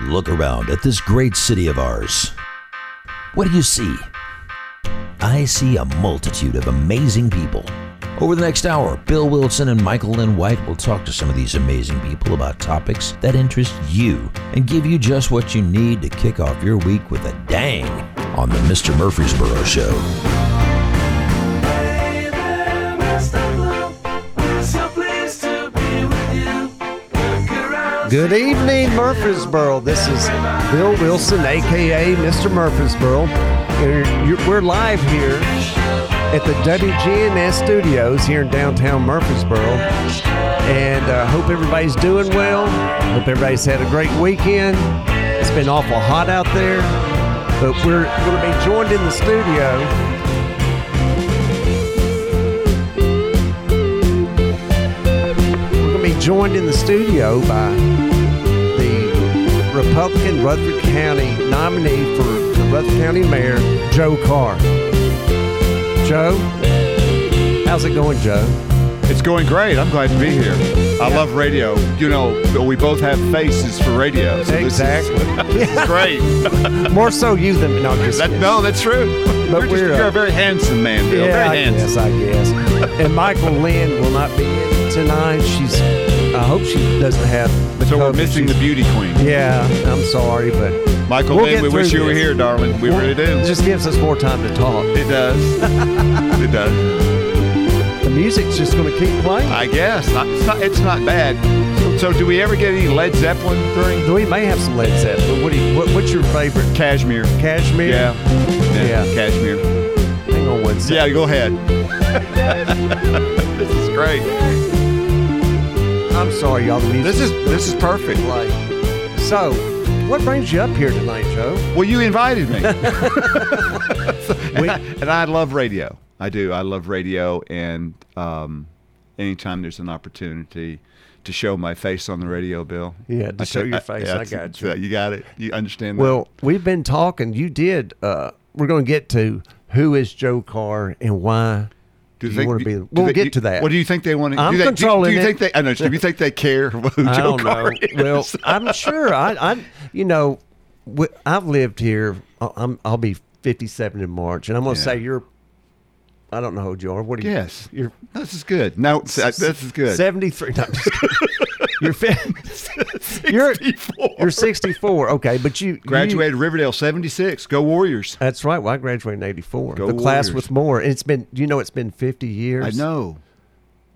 Look around at this great city of ours. What do you see? I see a multitude of amazing people. Over the next hour, Bill Wilson and Michael Lynn White will talk to some of these amazing people about topics that interest you and give you just what you need to kick off your week with a dang on the Mr. Murfreesboro Show. Good evening, Murfreesboro. This is Bill Wilson, a.k.a. Mr. Murfreesboro. We're live here at the WGNS studios here in downtown Murfreesboro. And I hope everybody's doing well. Hope everybody's had a great weekend. It's been awful hot out there. But we're going to be joined in the studio by the Republican Rutherford County nominee for the Rutherford County Mayor, Joe Carr. Joe, how's it going, Joe? It's going great. I'm glad to be here. I love radio. You know, we both have faces for radio. So exactly. It's great. More so you than not just that, no, that's true. But you're a very handsome man, Bill. Yeah, very handsome. Yes, I guess. And Michael Lynn will not be in tonight. I hope she doesn't have the So COVID. We're missing the beauty queen. Yeah, I'm sorry, but Michael Lynn, we wish you were here, darling. We really do. It just gives us more time to talk. It does. It does. The music's just going to keep playing, I guess. It's not bad. So do we ever get any Led Zeppelin during? We may have some Led Zeppelin. What's your favorite? Cashmere. Cashmere? Yeah. Cashmere. Hang on one second. Yeah, go ahead. This is great. I'm sorry, y'all. This is perfect. Like, so, what brings you up here tonight, Joe? Well, you invited me. And I love radio. I do. I love radio, and anytime there's an opportunity to show my face on the radio, Bill. Yeah, to show your face. I got you. You got it. You understand that? Well, we've been talking. You did. We're going to get to who is Joe Carr and why do you want to be. We'll get to that. What do you think they want to? I'm controlling it. Do you think they care who Joe Carr is? Well, I'm sure. I've lived here. I'll be 57 in March, and I'm going to say you're. I don't know who you are. What do you? Yes, you're. This is good. No, this is good. 73. No, I'm just kidding. You're 54. You're 64. Okay, but you graduated Riverdale 76. Go Warriors. That's right. Well, I graduated in 84. Go the Warriors. Class with more. And it's been. You know, it's been 50 years. I know.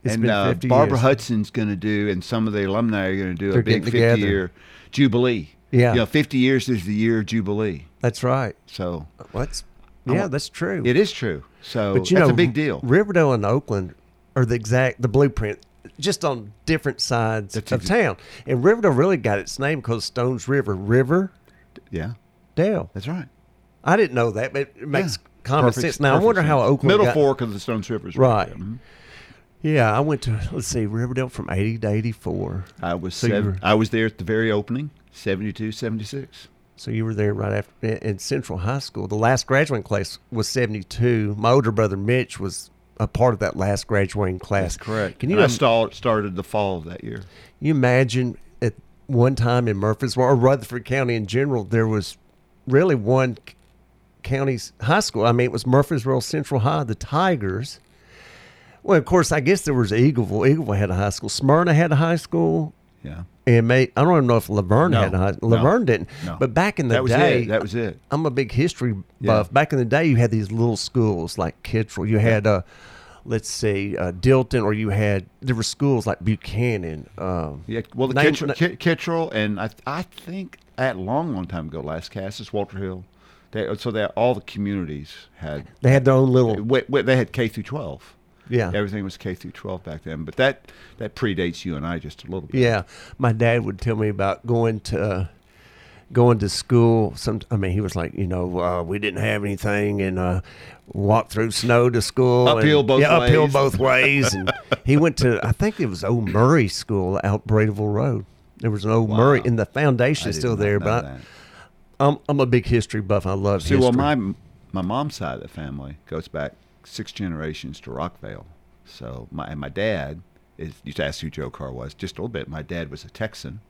It's been 50 Barbara years. Hudson's going to do, and some of the alumni are going to do a big 50-year jubilee. Yeah, 50 years is the year of jubilee. That's right. So what's. Yeah, that's true. It is true. So but, that's a big deal. Riverdale and Oakland are the blueprint, just on different sides of town. And Riverdale really got its name because Stones River. Yeah. Dale. That's right. I didn't know that, but it makes common sense. Now, I wonder how Oakland Middle Fork of the Stones River is right. Mm-hmm. Yeah, I went to, Riverdale from 80 to 84. I was there at the very opening, 72, 76. So you were there right after in Central High School. The last graduating class was 72. My older brother Mitch was a part of that last graduating class. That's correct. Can you? I started the fall of that year. You imagine at one time in Murfreesboro or Rutherford County in general, there was really one county's high school. I mean, it was Murfreesboro Central High, the Tigers. Well, of course, I guess there was Eagleville. Eagleville had a high school. Smyrna had a high school. Yeah. And I don't even know if Laverne had a high school. Laverne didn't. No. But back in the day. That was it. I'm a big history buff. Yeah. Back in the day, you had these little schools like Kittrell. You had, Dilton, or there were schools like Buchanan. Kittrell, and I think at long time ago, last Cassis, Walter Hill. All the communities had. They had their own little. They had K through 12. Yeah, everything was K through 12 back then, but that predates you and I just a little bit. Yeah, my dad would tell me about going to school. He was like, we didn't have anything, and walked through snow to school, uphill both ways. And he went to, I think it was Old Murray School out Bradeville Road. There was an Old Murray, and the foundation is still there. But I'm a big history buff. I love history. Well, my mom's side of the family goes back 6 generations to Rockvale. So my dad, you asked who Joe Carr was, just a little bit. My dad was a Texan,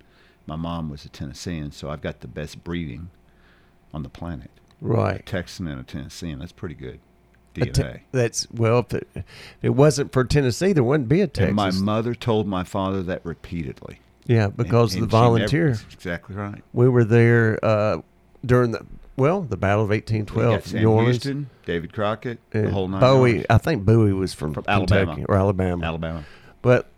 My mom was a Tennessean, so I've got the best breeding on the planet. Right. A Texan and a Tennessean, that's pretty good DNA. If it wasn't for Tennessee, there wouldn't be a Texas. And my mother told my father that repeatedly. Yeah, because of the volunteer. That's exactly right. We were there during the Battle of 1812. Sam New Orleans, Houston, David Crockett, the whole nine. Bowie, I think Bowie was from Alabama. Or Alabama. But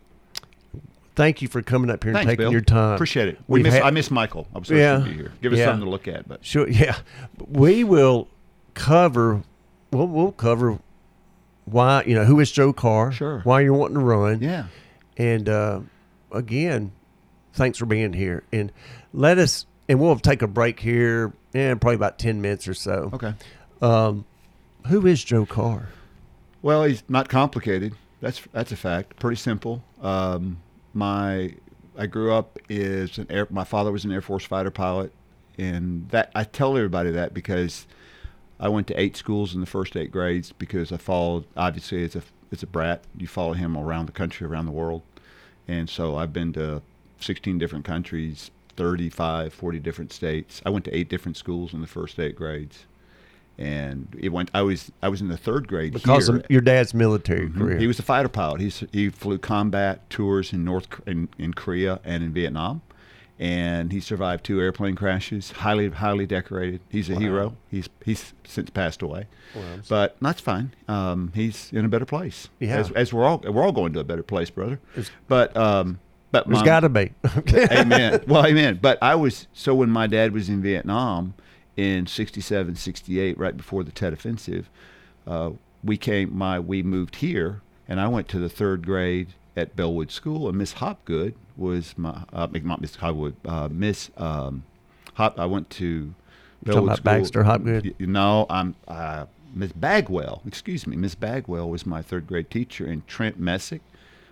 thank you for coming up here and taking Bill. Your time. Appreciate it. I miss Michael. I'm sorry to be here. Give us something to look at. But sure, yeah. We will cover. Well, we'll cover why, who is Joe Carr, sure. Why you're wanting to run. Yeah. And again, thanks for being here. And we'll take a break here in probably about 10 minutes or so. Okay. Who is Joe Carr? Well, he's not complicated. That's a fact. Pretty simple. I grew up my father was an Air Force fighter pilot, and that I tell everybody that because I went to 8 schools in the first 8 grades because I followed, obviously it's a brat. You follow him around the country, around the world. And so I've been to 16 different countries, 40 different states. I went to 8 different schools in the first 8 grades. And I was in the 3rd grade because here. Of your dad's military mm-hmm. career. He was a fighter pilot. He flew combat tours in Korea and in Vietnam. And he survived 2 airplane crashes. Highly, highly decorated. He's a hero. He's since passed away, but that's fine. He's in a better place. Yeah. As we're all going to a better place, brother. But there's got to be. Amen. Well, amen. But when my dad was in Vietnam in '67, '68, right before the Tet Offensive, we moved here, and I went to the 3rd grade at Bellwood School, and Miss Hopgood was my not Miss Hopgood, I went to Bellwood School. Baxter Hopgood. No, I'm Miss Bagwell. Excuse me, Miss Bagwell was my 3rd grade teacher, and Trent Messick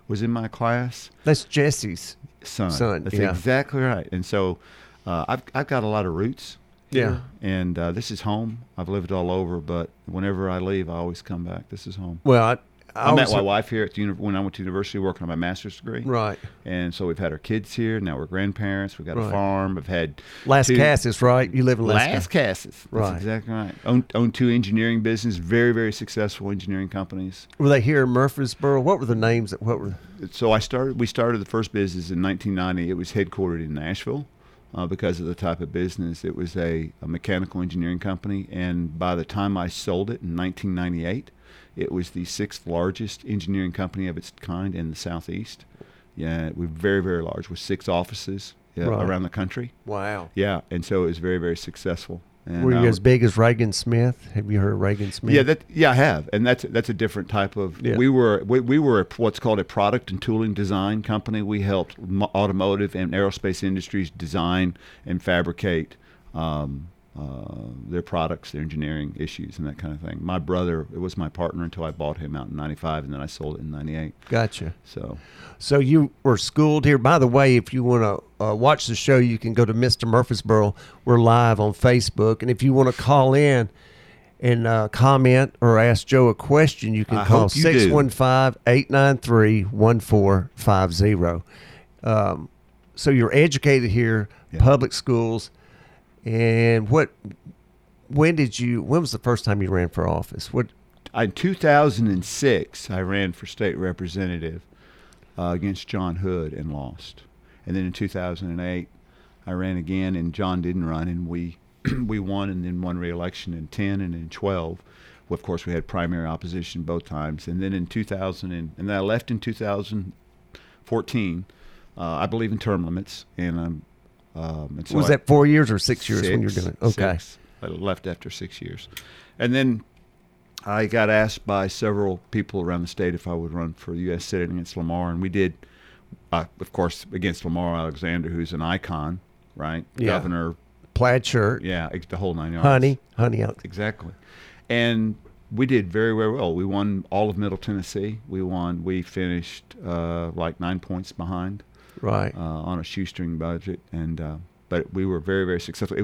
was in my class. That's Jesse's son. That's exactly right. And so I've got a lot of roots. Yeah. And this is home. I've lived all over, but whenever I leave, I always come back. This is home. Well, I met my wife here when I went to university working on my master's degree. Right. And so we've had our kids here. Now we're grandparents. We've got a farm. I've had Cassis, right? You live in Last Cassis. Right. That's exactly right. Owned 2 engineering businesses, very, very successful engineering companies. Were they here in Murfreesboro? What were the names? So we started the first business in 1990. It was headquartered in Nashville because of the type of business. It was a mechanical engineering company. And by the time I sold it in 1998, it was the 6th largest engineering company of its kind in the Southeast. Yeah, we're very, very large with 6 offices around the country. Wow. Yeah, and so it was very, very successful. And were you as big as Reagan Smith? Have you heard of Reagan Smith? Yeah, I have, and that's a different type of. Yeah. We were what's called a product and tooling design company. We helped automotive and aerospace industries design and fabricate. Their products, their engineering issues, and that kind of thing. My brother, it was my partner until I bought him out in 95, and then I sold it in 98. Gotcha. So you were schooled here. By the way, if you want to watch the show, you can go to Mr. Murfreesboro. We're live on Facebook, and if you want to call in and comment or ask Joe a question, you can call 615-893-1450. So you're educated here, public schools. And when was the first time you ran for office? In 2006, I ran for state representative against John Hood and lost. And then in 2008, I ran again, and John didn't run, and we won, and then won re-election in 10 and in 12. Well, of course, we had primary opposition both times. And then in 2000, and then I left in 2014. I believe in term limits, and I'm. So was that 4 years or 6 years when you were doing it? Okay. 6. I left after 6 years. And then I got asked by several people around the state if I would run for U.S. Senate against Lamar. And we did, of course, against Lamar Alexander, who's an icon, right? Yeah. Governor. Plaid shirt. Yeah, the whole 9 yards. Honey. Exactly. And we did very, very well. We won all of Middle Tennessee. We finished 9 points behind. Right. On a shoestring budget, and but we were very, very successful. It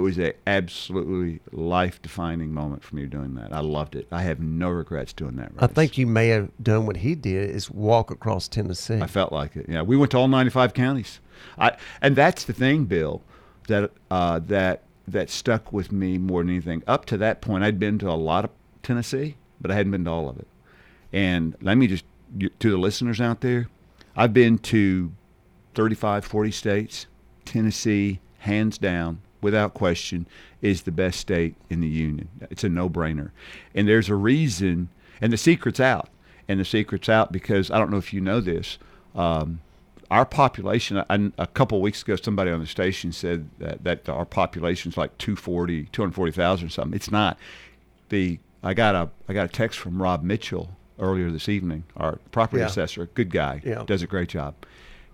was a absolutely life-defining moment for me doing that. I loved it. I have no regrets doing that race. I think you may have done what he did, is walk across Tennessee. I felt like it. Yeah, we went to all 95 counties. And that's the thing, Bill, that stuck with me more than anything. Up to that point, I'd been to a lot of Tennessee, but I hadn't been to all of it. And let me just, to the listeners out there, I've been to 35, 40 states. Tennessee, hands down, without question, is the best state in the union. It's a no-brainer. And there's a reason, and the secret's out. And the secret's out because, I don't know if you know this, our population, a couple of weeks ago, somebody on the station said that our population's like 240,000 or something. It's not. I got a text from Rob Mitchell earlier this evening, our property assessor, good guy, does a great job.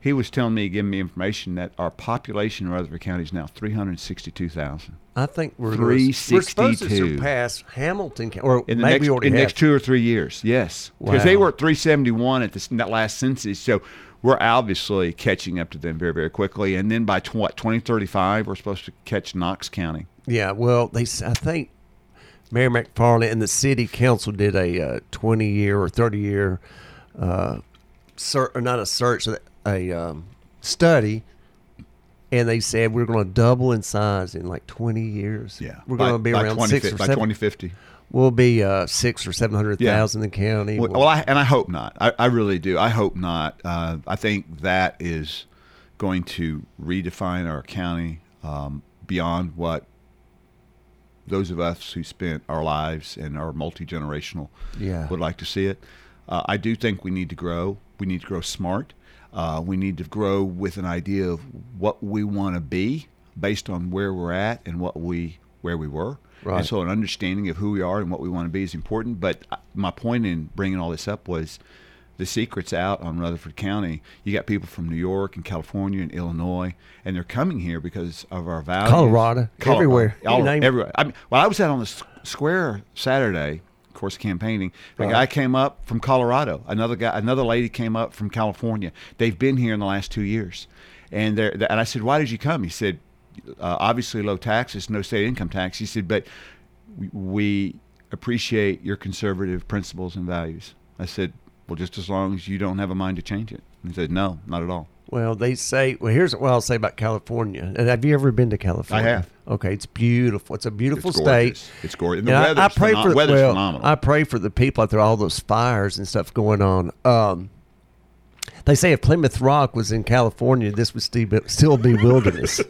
He was telling me, giving me information that our population in Rutherford County is now 362,000. I think we're supposed to surpass Hamilton County, or in the maybe next 2 or 3 years. Yes, because they were at 371 at in that last census, so we're obviously catching up to them very, very quickly. And then by 2035, we're supposed to catch Knox County. Yeah, well, I think Mary McFarlane and the city council did a 20-year or 30-year, study, and they said we're going to double in size in like 20 years. Yeah, we're going to be around 2050. We'll be 600,000 or 700,000 in the county. Well, I hope not. I really do. I hope not. I think that is going to redefine our county beyond what those of us who spent our lives and are multi-generational would like to see it. I do think we need to grow. We need to grow smart. We need to grow with an idea of what we want to be based on where we're at and where we were. Right. And so an understanding of who we are and what we want to be is important. But my point in bringing all this up was the secret's out on Rutherford County. You got people from New York and California and Illinois, and they're coming here because of our values. Colorado, everywhere. Everywhere. I was out on the square Saturday, course, campaigning. A guy came up from Colorado. Another lady came up from California. They've been here in the last 2 years, and I said, "Why did you come?" He said, "Obviously, low taxes, no state income tax." He said, "But we appreciate your conservative principles and values." I said, "Well, just as long as you don't have a mind to change it." And he said, "No, not at all." Well, they say. Well, here's what I'll say about California. And have you ever been to California? I have. Okay, it's beautiful. It's a beautiful state. It's gorgeous. And the weather's phenomenal. I pray for the people out there. All those fires and stuff going on. They say if Plymouth Rock was in California, this would still be wilderness.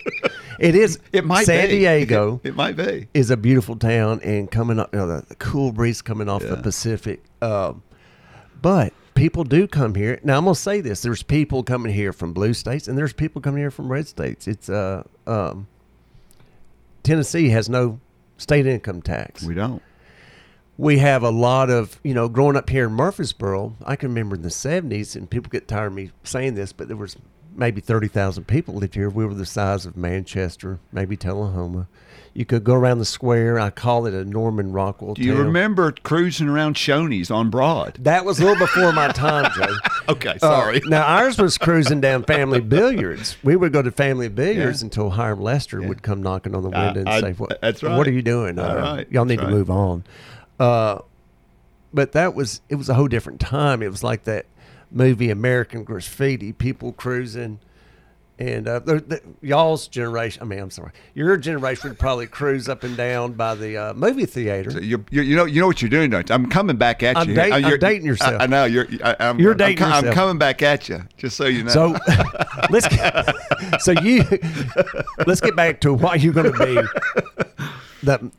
It is. It might. San Diego. It might be. Is a beautiful town, and coming up, the cool breeze coming off the Pacific. But people do come here. Now, I'm going to say this. There's people coming here from blue states, and there's people coming here from red states. It's Tennessee has no state income tax. We don't. We have a lot of, growing up here in Murfreesboro, I can remember in the 70s, and people get tired of me saying this, but there was maybe 30,000 people lived here. We were the size of Manchester, maybe Tullahoma. You could go around the square. I call it a Norman Rockwell town. Do you remember cruising around Shoney's on Broad? That was a little before my time, Joe. Okay, sorry. Now, ours was cruising down Family Billiards. We would go to Family Billiards until Hiram Lester would come knocking on the window and say, "What are you doing? Y'all need to move on." But it was a whole different time. It was like that movie American Graffiti, people cruising. And y'all's generation, your generation would probably cruise up and down by the movie theater. So you know what you're doing, don't you? I'm coming back at you. I'm dating yourself. I know. You're dating yourself. I'm coming back at you, just so you know. So let's get back to why you're going to be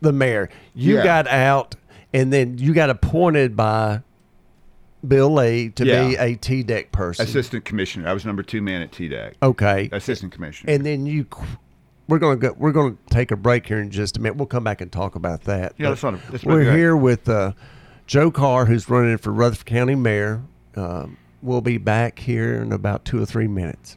the mayor. You got out, and then you got appointed by Bill Lee to be a TDEC person. Assistant commissioner. I was number 2 man at TDEC. Okay. Assistant commissioner. And then we're going to take a break here in just a minute. We'll come back and talk about that. Yeah, that's we're right. here with Joe Carr, who's running for Rutherford County Mayor. We'll be back here in about 2 or 3 minutes.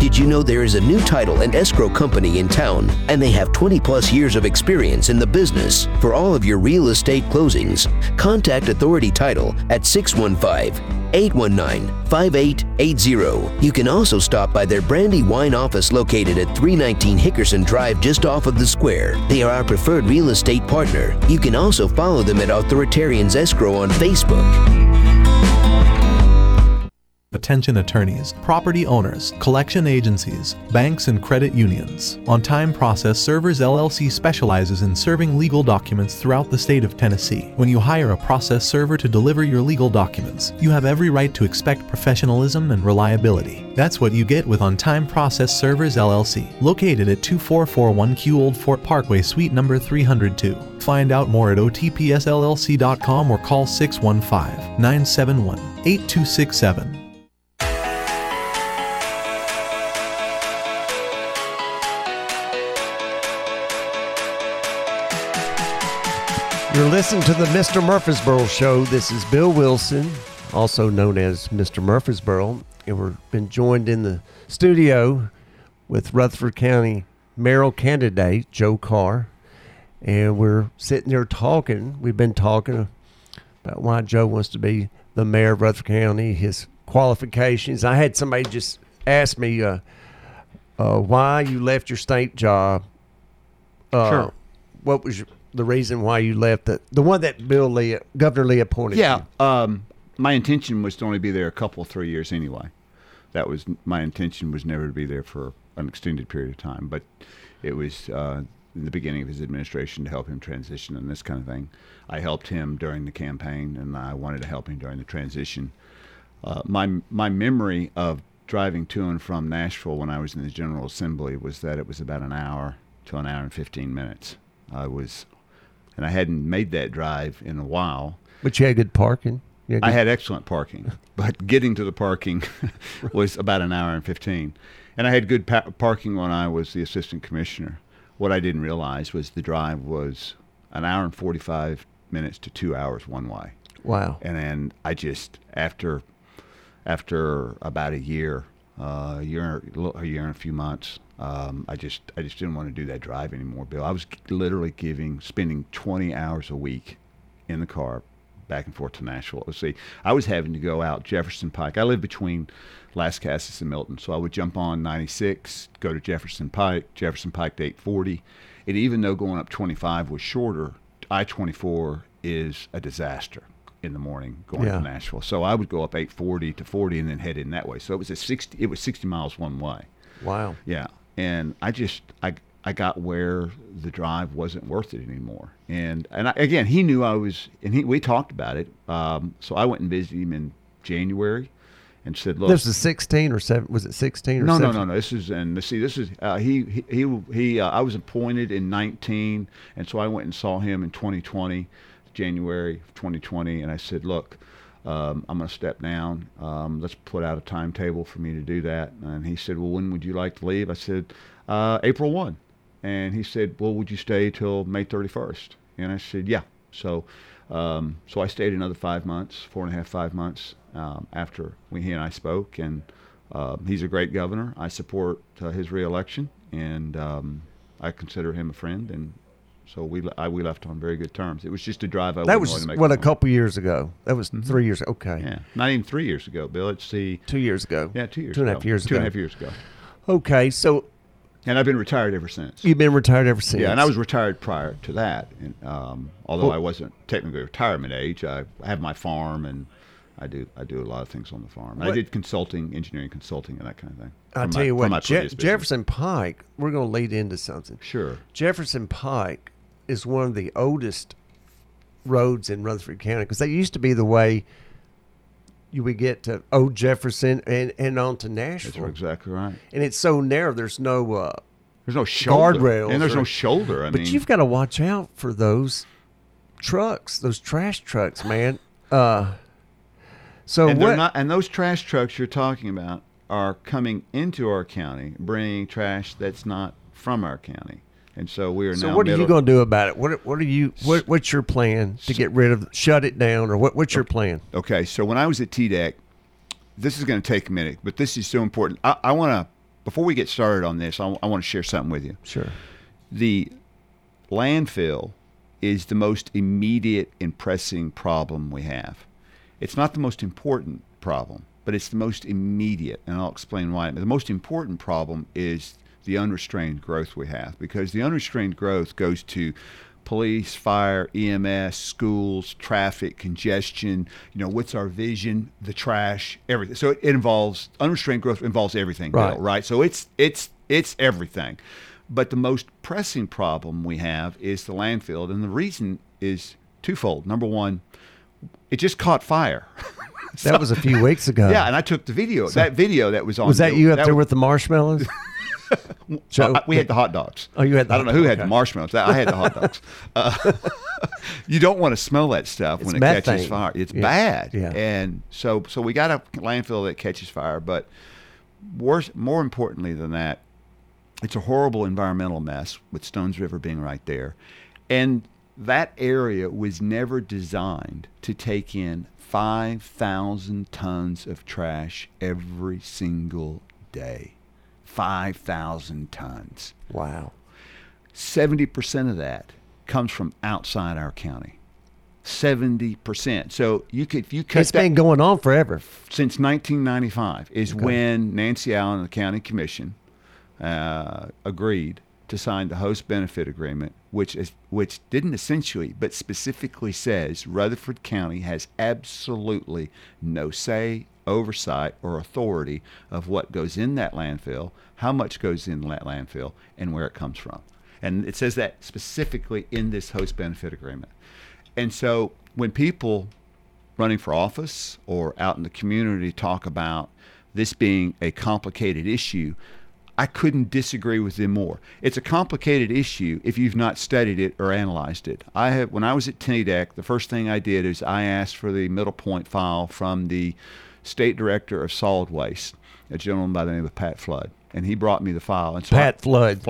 Did you know there is a new title and escrow company in town, and they have 20 plus years of experience in the business? For all of your real estate closings, contact Authority Title at 615-819-5880. You can also stop by their Brandywine office located at 319 Hickerson Drive just off of the square. They are our preferred real estate partner. You can also follow them at Authoritarians Escrow on Facebook. Attention attorneys, property owners, collection agencies, banks and credit unions. On Time Process Servers LLC specializes in serving legal documents throughout the state of Tennessee. When you hire a process server to deliver your legal documents, you have every right to expect professionalism and reliability. That's what you get with On Time Process Servers LLC, located at 2441Q Old Fort Parkway, Suite number 302. Find out more at otpsllc.com or call 615-971-8267. You're listening to the Mr. Murfreesboro Show. This is Bill Wilson, also known as Mr. Murfreesboro, and we've been joined in the studio with Rutherford County mayoral candidate Joe Carr, and we're sitting there talking. We've been talking about why Joe wants to be the mayor of Rutherford County, his qualifications. I had somebody just ask me why you left your state job. Sure. What was the reason why you left the one that Bill Lee, Governor Lee, appointed? Yeah, my intention was to only be there a couple, 3 years anyway. That was my intention, was never to be there for an extended period of time. But it was in the beginning of his administration to help him transition and this kind of thing. I helped him during the campaign, and I wanted to help him during the transition. My memory of driving to and from Nashville when I was in the General Assembly was that it was about an hour to an hour and 15 minutes. And I hadn't made that drive in a while. But you had good parking. I had excellent parking, but getting to the parking was about an hour and 15. And I had good parking when I was the assistant commissioner. What I didn't realize was the drive was an hour and 45 minutes to 2 hours one way. Wow. And then I just, after about a year and a few months, I just didn't want to do that drive anymore, Bill. I was literally spending 20 hours a week in the car back and forth to Nashville. See, I was having to go out Jefferson Pike. I lived between Las Casas and Milton, so I would jump on 96, go to Jefferson Pike to 840. And even though going up 25 was shorter, I-24 is a disaster in the morning going to Nashville. So I would go up 840 to 40 and then head in that way. So it was 60 miles one way. Wow. Yeah. And I got where the drive wasn't worth it anymore. And I, again, he knew I was, and we talked about it. So I went and visited him in January and said, look. This was 16 or 7, was it 16 or 17? No. I was appointed in 19. And so I went and saw him in January of 2020. And I said, look, I'm going to step down. Let's put out a timetable for me to do that. And he said, well, when would you like to leave? I said, April 1. And he said, well, would you stay till May 31st? And I said, yeah. So I stayed another 5 months, 5 months after he and I spoke. And he's a great governor. I support his reelection, and I consider him a friend. And so we left on very good terms. It was just a drive I wanted to make. That was, what, a couple years ago? That was 3 years ago. Okay. Yeah. Not even 3 years ago, Bill. It's 2 years ago. Yeah, 2 years ago. 2.5 years ago. 2.5 years ago. Okay, so. And I've been retired ever since. You've been retired ever since. Yeah, and I was retired prior to that. And, although I wasn't technically retirement age, I have my farm and I do a lot of things on the farm. I did engineering consulting and that kind of thing. I'll tell you what, Jefferson Pike, we're going to lead into something. Sure. Jefferson Pike is one of the oldest roads in Rutherford County, because they used to be the way we get to Old Jefferson and on to Nashville. That's exactly right. And it's so narrow. There's no shoulder. Guardrails. And there's no shoulder. But you've got to watch out for those trucks, those trash trucks, man. And those trash trucks you're talking about are coming into our county, bringing trash that's not from our county. And so we are now. So what are you going to do about it? What's your plan to get rid of, shut it down, or what's your plan? Okay, so when I was at TDEC, this is going to take a minute, but this is so important. I want to, before we get started on this, I want to share something with you. Sure. The landfill is the most immediate and pressing problem we have. It's not the most important problem, but it's the most immediate, and I'll explain why. The most important problem is the unrestrained growth we have, because the unrestrained growth goes to police, fire, EMS, schools, traffic, congestion, what's our vision, the trash, everything. So it involves, unrestrained growth involves everything, right? Bill, right? So it's everything. But the most pressing problem we have is the landfill, and the reason is twofold. Number one, it just caught fire. So, that was a few weeks ago. Yeah, and I took the video. So, that video that was on. Was that you up there with the marshmallows? Joe, we had the hot dogs. Oh, you had the hot dogs. I don't know who had the marshmallows. I had the hot dogs. You don't want to smell that stuff when it catches fire. It's bad. Yeah. And so we got a landfill that catches fire. But more importantly than that, it's a horrible environmental mess with Stones River being right there. And that area was never designed to take in 5,000 tons of trash every single day. 5,000 tons. Wow. 70% of that comes from outside our county. 70%. So you could, if you cut, it's been going on forever. Since 1995 is when Nancy Allen and the county commission agreed to sign the host benefit agreement, which didn't essentially, but specifically says Rutherford County has absolutely no say, oversight, or authority of what goes in that landfill, how much goes in that landfill, and where it comes from. And it says that specifically in this host benefit agreement. And so when people running for office or out in the community talk about this being a complicated issue, I couldn't disagree with them more. It's a complicated issue if you've not studied it or analyzed it. When I was at TDEC, the first thing I did is I asked for the Middle Point file from the State Director of Solid Waste, a gentleman by the name of Pat Flood, and he brought me the file. And so Pat Flood.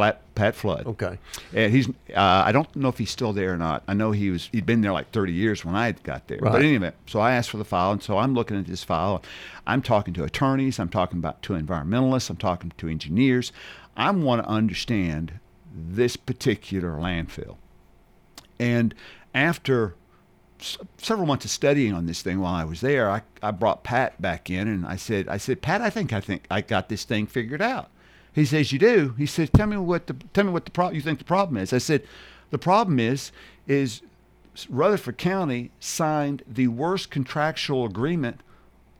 Okay. And he's I don't know if he's still there or not. I know he'd been there like 30 years when I had got there. Right. But anyway, so I asked for the file, and so I'm looking at this file. I'm talking to attorneys. I'm talking to environmentalists. I'm talking to engineers. I want to understand this particular landfill. And after several months of studying on this thing while I was there, I brought Pat back in, and I said, Pat, I think I got this thing figured out. He says, you do? He says, you think the problem is. I said, the problem is Rutherford County signed the worst contractual agreement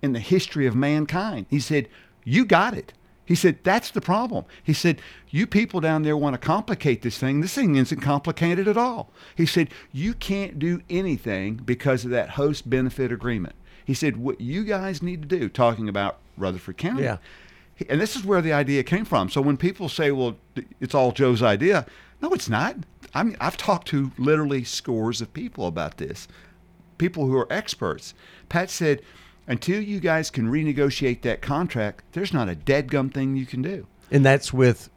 in the history of mankind. He said, you got it. He said, that's the problem. He said, you people down there want to complicate this thing. This thing isn't complicated at all. He said, you can't do anything because of that host benefit agreement. He said, what you guys need to do, talking about Rutherford County, yeah. And this is where the idea came from. So when people say, well, it's all Joe's idea, no, it's not. I mean, I've talked to literally scores of people about this, people who are experts. Pat said, until you guys can renegotiate that contract, there's not a dadgum thing you can do. And that's with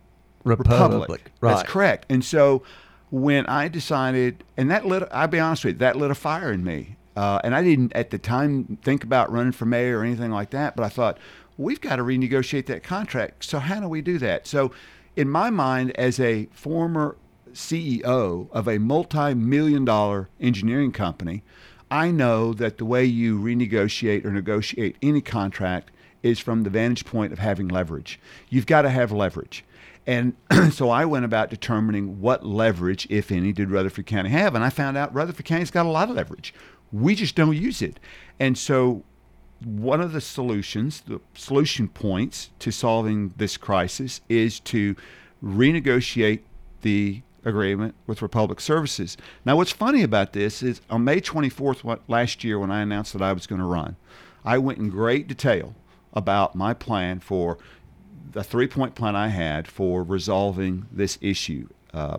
Republic. Right. That's correct. And so when I decided, and I'll be honest with you, that lit a fire in me. And I didn't at the time think about running for mayor or anything like that, but I thought, we've got to renegotiate that contract. So how do we do that? So in my mind, as a former CEO of a multi-million-dollar engineering company, I know that the way you renegotiate or negotiate any contract is from the vantage point of having leverage. You've got to have leverage. And so I went about determining what leverage, if any, did Rutherford County have. And I found out Rutherford County's got a lot of leverage. We just don't use it. And so one of the solutions, the solution points to solving this crisis is to renegotiate the agreement with Republic Services. Now, what's funny about this is on May 24th last year when I announced that I was going to run, I went in great detail about my plan for the three-point plan I had for resolving this issue,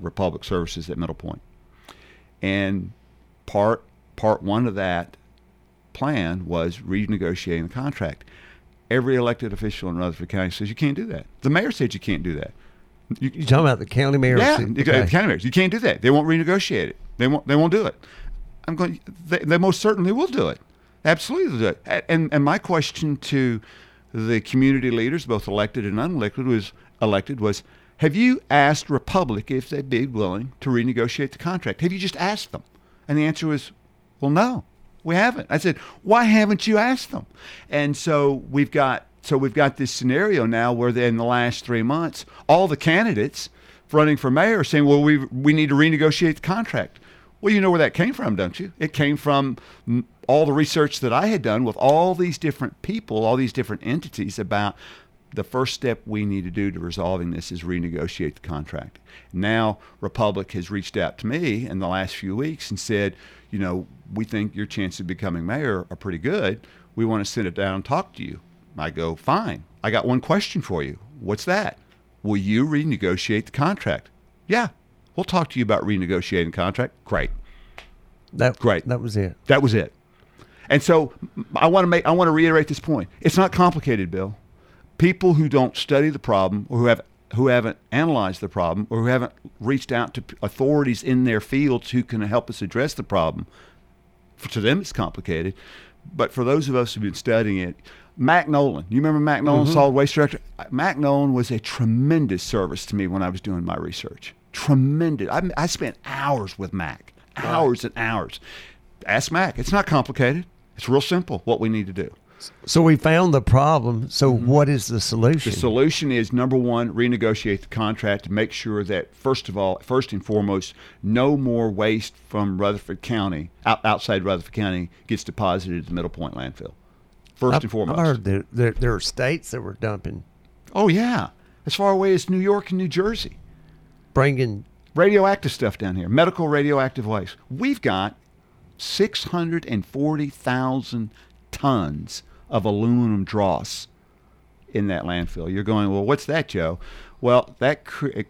Republic Services at Middle Point. And part one of that plan was renegotiating the contract. Every elected official in Rutherford County says you can't do that. The mayor said you can't do that. You're talking about the county mayor? Yeah, the county mayors. You can't do that. They won't renegotiate it. They won't do it. They most certainly will do it. Absolutely will do it. And my question to the community leaders, both elected and unelected, was, have you asked Republic if they'd be willing to renegotiate the contract? Have you just asked them? And the answer was, well, no, we haven't. I said, why haven't you asked them? And so we've got this scenario now where in the last 3 months, all the candidates running for mayor are saying, well, we need to renegotiate the contract. Well, you know where that came from, don't you? It came from all the research that I had done with all these different people, all these different entities about the first step we need to do to resolving this is renegotiate the contract. Now, Republic has reached out to me in the last few weeks and said, you know, we think your chances of becoming mayor are pretty good. We want to sit it down and talk to you. I go, fine. I got one question for you. What's that? Will you renegotiate the contract? Yeah. We'll talk to you about renegotiating the contract. Great. That was it. That was it. And so I want to reiterate this point. It's not complicated, Bill. People who don't study the problem or who haven't analyzed the problem or who haven't reached out to authorities in their fields who can help us address the problem, to them it's complicated. But for those of us who've been studying it, Mac Nolan, you remember Mac Nolan, mm-hmm. Solid waste director? Mac Nolan was a tremendous service to me when I was doing my research. Tremendous. I spent hours with Mac, hours and hours. Ask Mac. It's not complicated. It's real simple what we need to do. So we found the problem. So mm-hmm. What is the solution? The solution is, number one, renegotiate the contract to make sure that, first and foremost, no more waste from Rutherford County, outside Rutherford County, gets deposited at the Middle Point landfill. First and foremost. I've heard there are states that were dumping. Oh, yeah. As far away as New York and New Jersey. Bringing radioactive stuff down here, medical radioactive waste. We've got 640,000 tons of aluminum dross in that landfill. You're going, well, what's that, Joe? Well,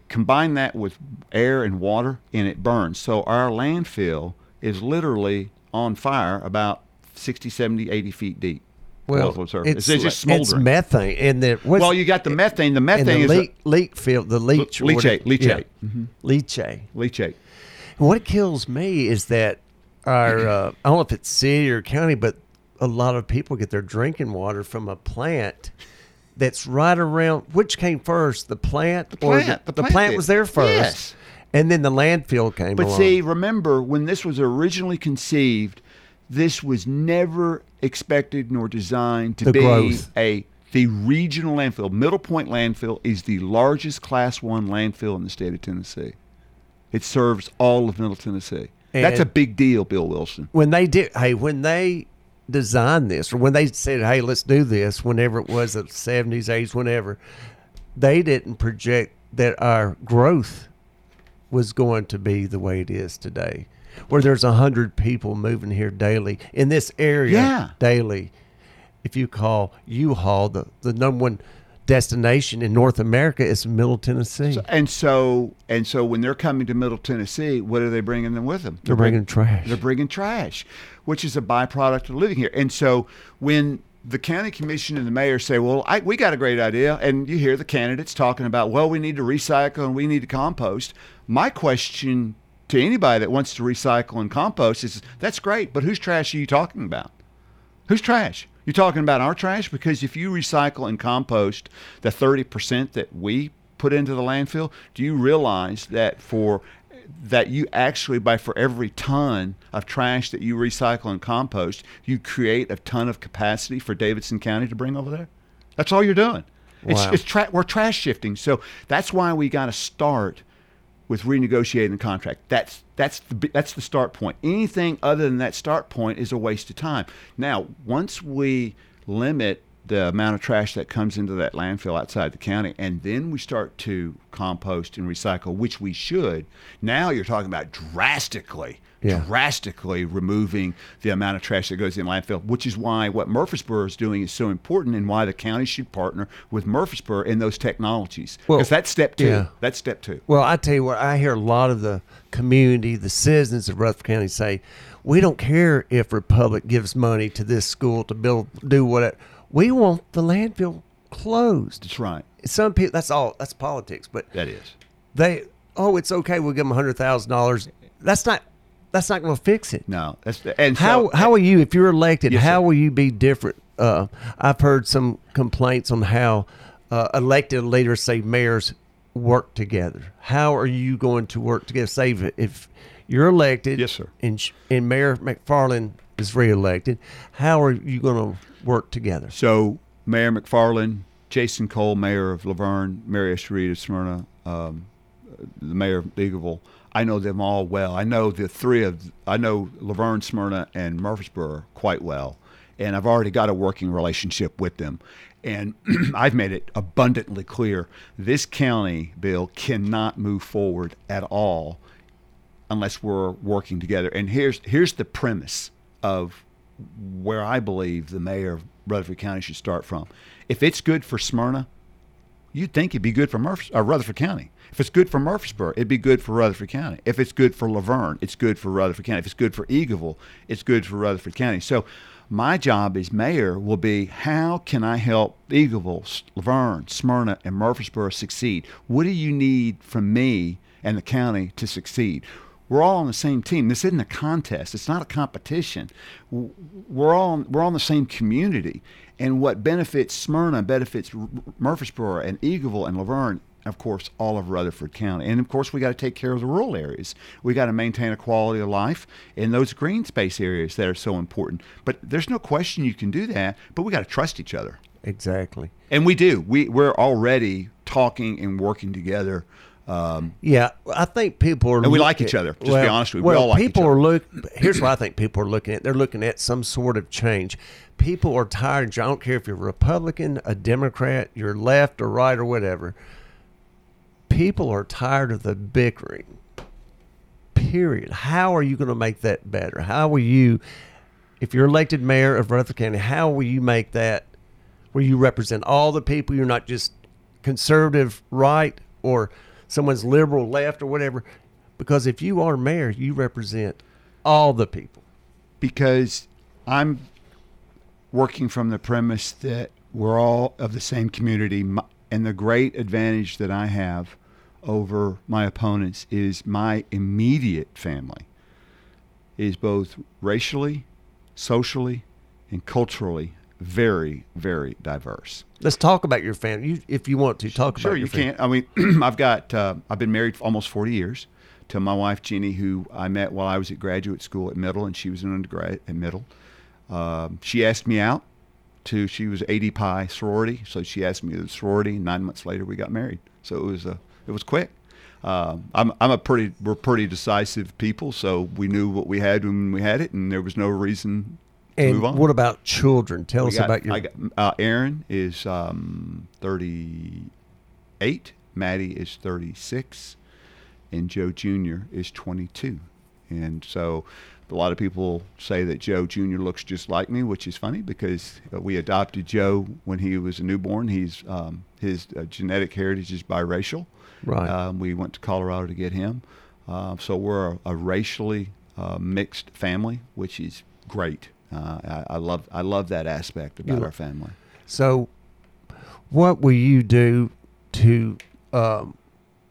combine that with air and water, and it burns. So our landfill is literally on fire about 60, 70, 80 feet deep. Well, it's just smoldering. It's methane. You got the methane. The methane is leach field. The leach. Leachate. Yeah. Mm-hmm. Leachate. What kills me is that I don't know if it's city or county, but a lot of people get their drinking water from a plant that's right around. Which came first, the plant? The plant was there first. Yes. And then the landfill came. But see, remember when this was originally conceived, this was never expected nor designed to be the regional landfill. Middle Point landfill is the largest Class 1 landfill in the state of Tennessee. It serves all of Middle Tennessee. And that's a big deal, Bill Wilson. When they designed this, or when they said, hey, let's do this, whenever it was, the 70s, 80s, whenever, they didn't project that our growth was going to be the way it is today, where there's 100 people moving here daily in this area. Yeah. Daily. If you call U-Haul, the number one destination in North America is Middle Tennessee. So when they're coming to Middle Tennessee, what are they bringing them with them? They're bringing trash. They're bringing trash, which is a byproduct of living here. And so when the county commission and the mayor say, well, we got a great idea, and you hear the candidates talking about, well, we need to recycle and we need to compost. My question to anybody that wants to recycle and compost is, that's great, but whose trash are you talking about? Whose trash? You're talking about our trash? Because if you recycle and compost the 30% that we put into the landfill, do you realize that for every ton of trash that you recycle and compost, you create a ton of capacity for Davidson County to bring over there? That's all you're doing. Wow. We're trash shifting. So that's why we got to start with renegotiating the contract. That's the start point. Anything other than that start point is a waste of time. Now, once we limit the amount of trash that comes into that landfill outside the county, and then we start to compost and recycle, which we should. Now you're talking about drastically removing the amount of trash that goes in landfill, which is why what Murfreesboro is doing is so important and why the county should partner with Murfreesboro in those technologies. Because that's step two. Yeah. That's step two. Well, I tell you what, I hear a lot of the community, the citizens of Rutherford County say, we don't care if Republic gives money to this school to build, do whatever. We want the landfill closed. That's right. Some people, that's politics. But that is. It's okay, we'll give them $100,000. That's not going to fix it. No. How are you, if you're elected, will you be different? I've heard some complaints on how elected leaders, say mayors, work together. How are you going to work together? Say if you're elected, yes, sir, and Mayor McFarlane is reelected, how are you going to work together? So Mayor McFarlane, Jason Cole, Mayor of Laverne, Mary Esterita of Smyrna, the Mayor of Eagleville, I know them all well. I know Laverne, Smyrna, and Murfreesboro quite well, and I've already got a working relationship with them. And I've made it abundantly clear, this county, Bill, cannot move forward at all unless we're working together. And here's the premise of where I believe the mayor of Rutherford County should start from. If it's good for Smyrna, you'd think it'd be good for Rutherford County. If it's good for Murfreesboro, it'd be good for Rutherford County. If it's good for Laverne, it's good for Rutherford County. If it's good for Eagleville, it's good for Rutherford County. So my job as mayor will be, how can I help Eagleville, Laverne, Smyrna, and Murfreesboro succeed? What do you need from me and the county to succeed? We're all on the same team. This isn't a contest. It's not a competition. We're all in the same community. And what benefits Smyrna benefits Murfreesboro and Eagleville and Laverne, of course, all of Rutherford County. And, of course, we got to take care of the rural areas. We got to maintain a quality of life in those green space areas that are so important. But there's no question you can do that, but we got to trust each other. Exactly. And we do. We're already talking and working together. I think people are... And we like each other, just to be honest with you. We all like each other. Here's what I think people are looking at. They're looking at some sort of change. People are tired. I don't care if you're Republican, a Democrat, you're left or right or whatever. People are tired of the bickering, period. How are you going to make that better? How will you, if you're elected mayor of Rutherford County, how will you make that where you represent all the people? You're not just conservative right or... someone's liberal left or whatever, because if you are mayor, you represent all the people. Because I'm working from the premise that we're all of the same community, and the great advantage that I have over my opponents is my immediate family is both racially, socially, and culturally very, very diverse. Let's talk about your family, if you want to talk about your family. Sure, you can. I mean, I've been married for almost 40 years to my wife, Jeannie, who I met while I was at graduate school at Middle, and she was an undergrad at Middle. She asked me out she was AD Pi sorority, so she asked me to the sorority, and 9 months later we got married. So it was quick. We're pretty decisive people, so we knew what we had when we had it, and there was no reason. And what about children? Tell us about your... Aaron is 38, Maddie is 36, and Joe Jr. is 22. And so a lot of people say that Joe Jr. looks just like me, which is funny because we adopted Joe when he was a newborn. His genetic heritage is biracial. Right. We went to Colorado to get him. So we're a racially mixed family, which is great. I love that aspect about our family. So, what will you do to? What